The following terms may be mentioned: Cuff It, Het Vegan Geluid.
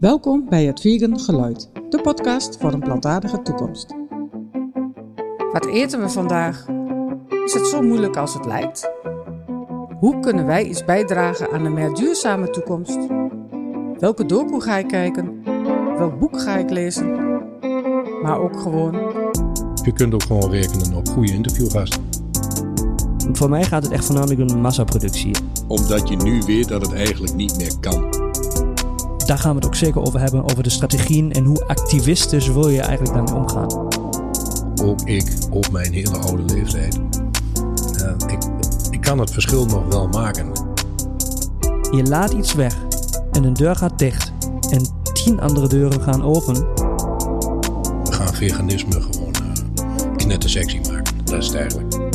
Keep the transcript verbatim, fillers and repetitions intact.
Welkom bij Het Vegan Geluid, de podcast voor een plantaardige toekomst. Wat eten we vandaag? Is het zo moeilijk als het lijkt? Hoe kunnen wij iets bijdragen aan een meer duurzame toekomst? Welke docu ga ik kijken? Welk boek ga ik lezen? Maar ook gewoon... Je kunt ook gewoon rekenen op goede interviewgasten. Voor mij gaat het echt voornamelijk om de massaproductie. Omdat je nu weet dat het eigenlijk niet meer kan. Daar gaan we het ook zeker over hebben, over de strategieën en hoe activistisch wil je eigenlijk daarmee omgaan. Ook ik, op mijn hele oude leeftijd. Uh, ik, ik kan het verschil nog wel maken. Je laat iets weg en een deur gaat dicht en tien andere deuren gaan open. We gaan veganisme gewoon uh, knettersexy maken, dat is het eigenlijk.